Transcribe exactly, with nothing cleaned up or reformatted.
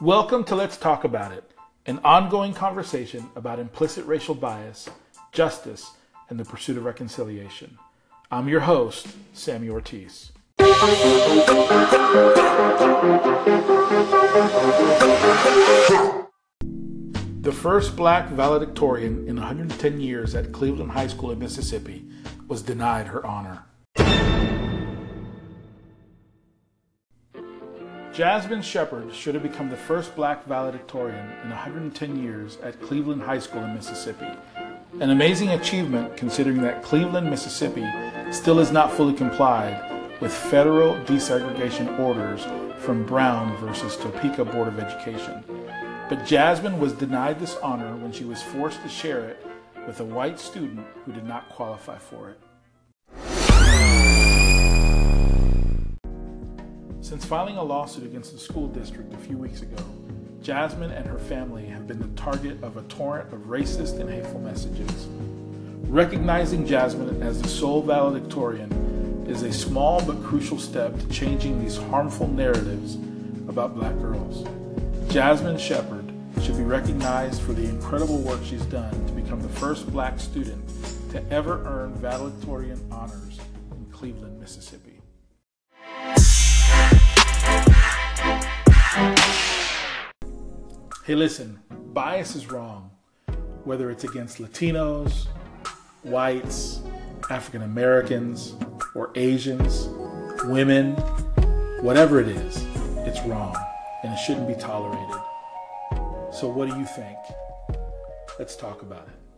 Welcome to Let's Talk About It, an ongoing conversation about implicit racial bias, justice, and the pursuit of reconciliation. I'm your host, Sammy Ortiz. The first black valedictorian in one hundred ten years at Cleveland High School in Mississippi was denied her honor. Jasmine Shepard should have become the first black valedictorian in one hundred ten years at Cleveland High School in Mississippi. An amazing achievement considering that Cleveland, Mississippi still has not fully complied with federal desegregation orders from Brown v. Topeka Board of Education. But Jasmine was denied this honor when she was forced to share it with a white student who did not qualify for it. Since filing a lawsuit against the school district a few weeks ago, Jasmine and her family have been the target of a torrent of racist and hateful messages. Recognizing Jasmine as the sole valedictorian is a small but crucial step to changing these harmful narratives about black girls. Jasmine Shepard should be recognized for the incredible work she's done to become the first black student to ever earn valedictorian honors in Cleveland, Mississippi. Hey, listen, bias is wrong, whether it's against Latinos, whites, African Americans, or Asians, women, whatever it is, it's wrong and it shouldn't be tolerated. So what do you think? Let's talk about it.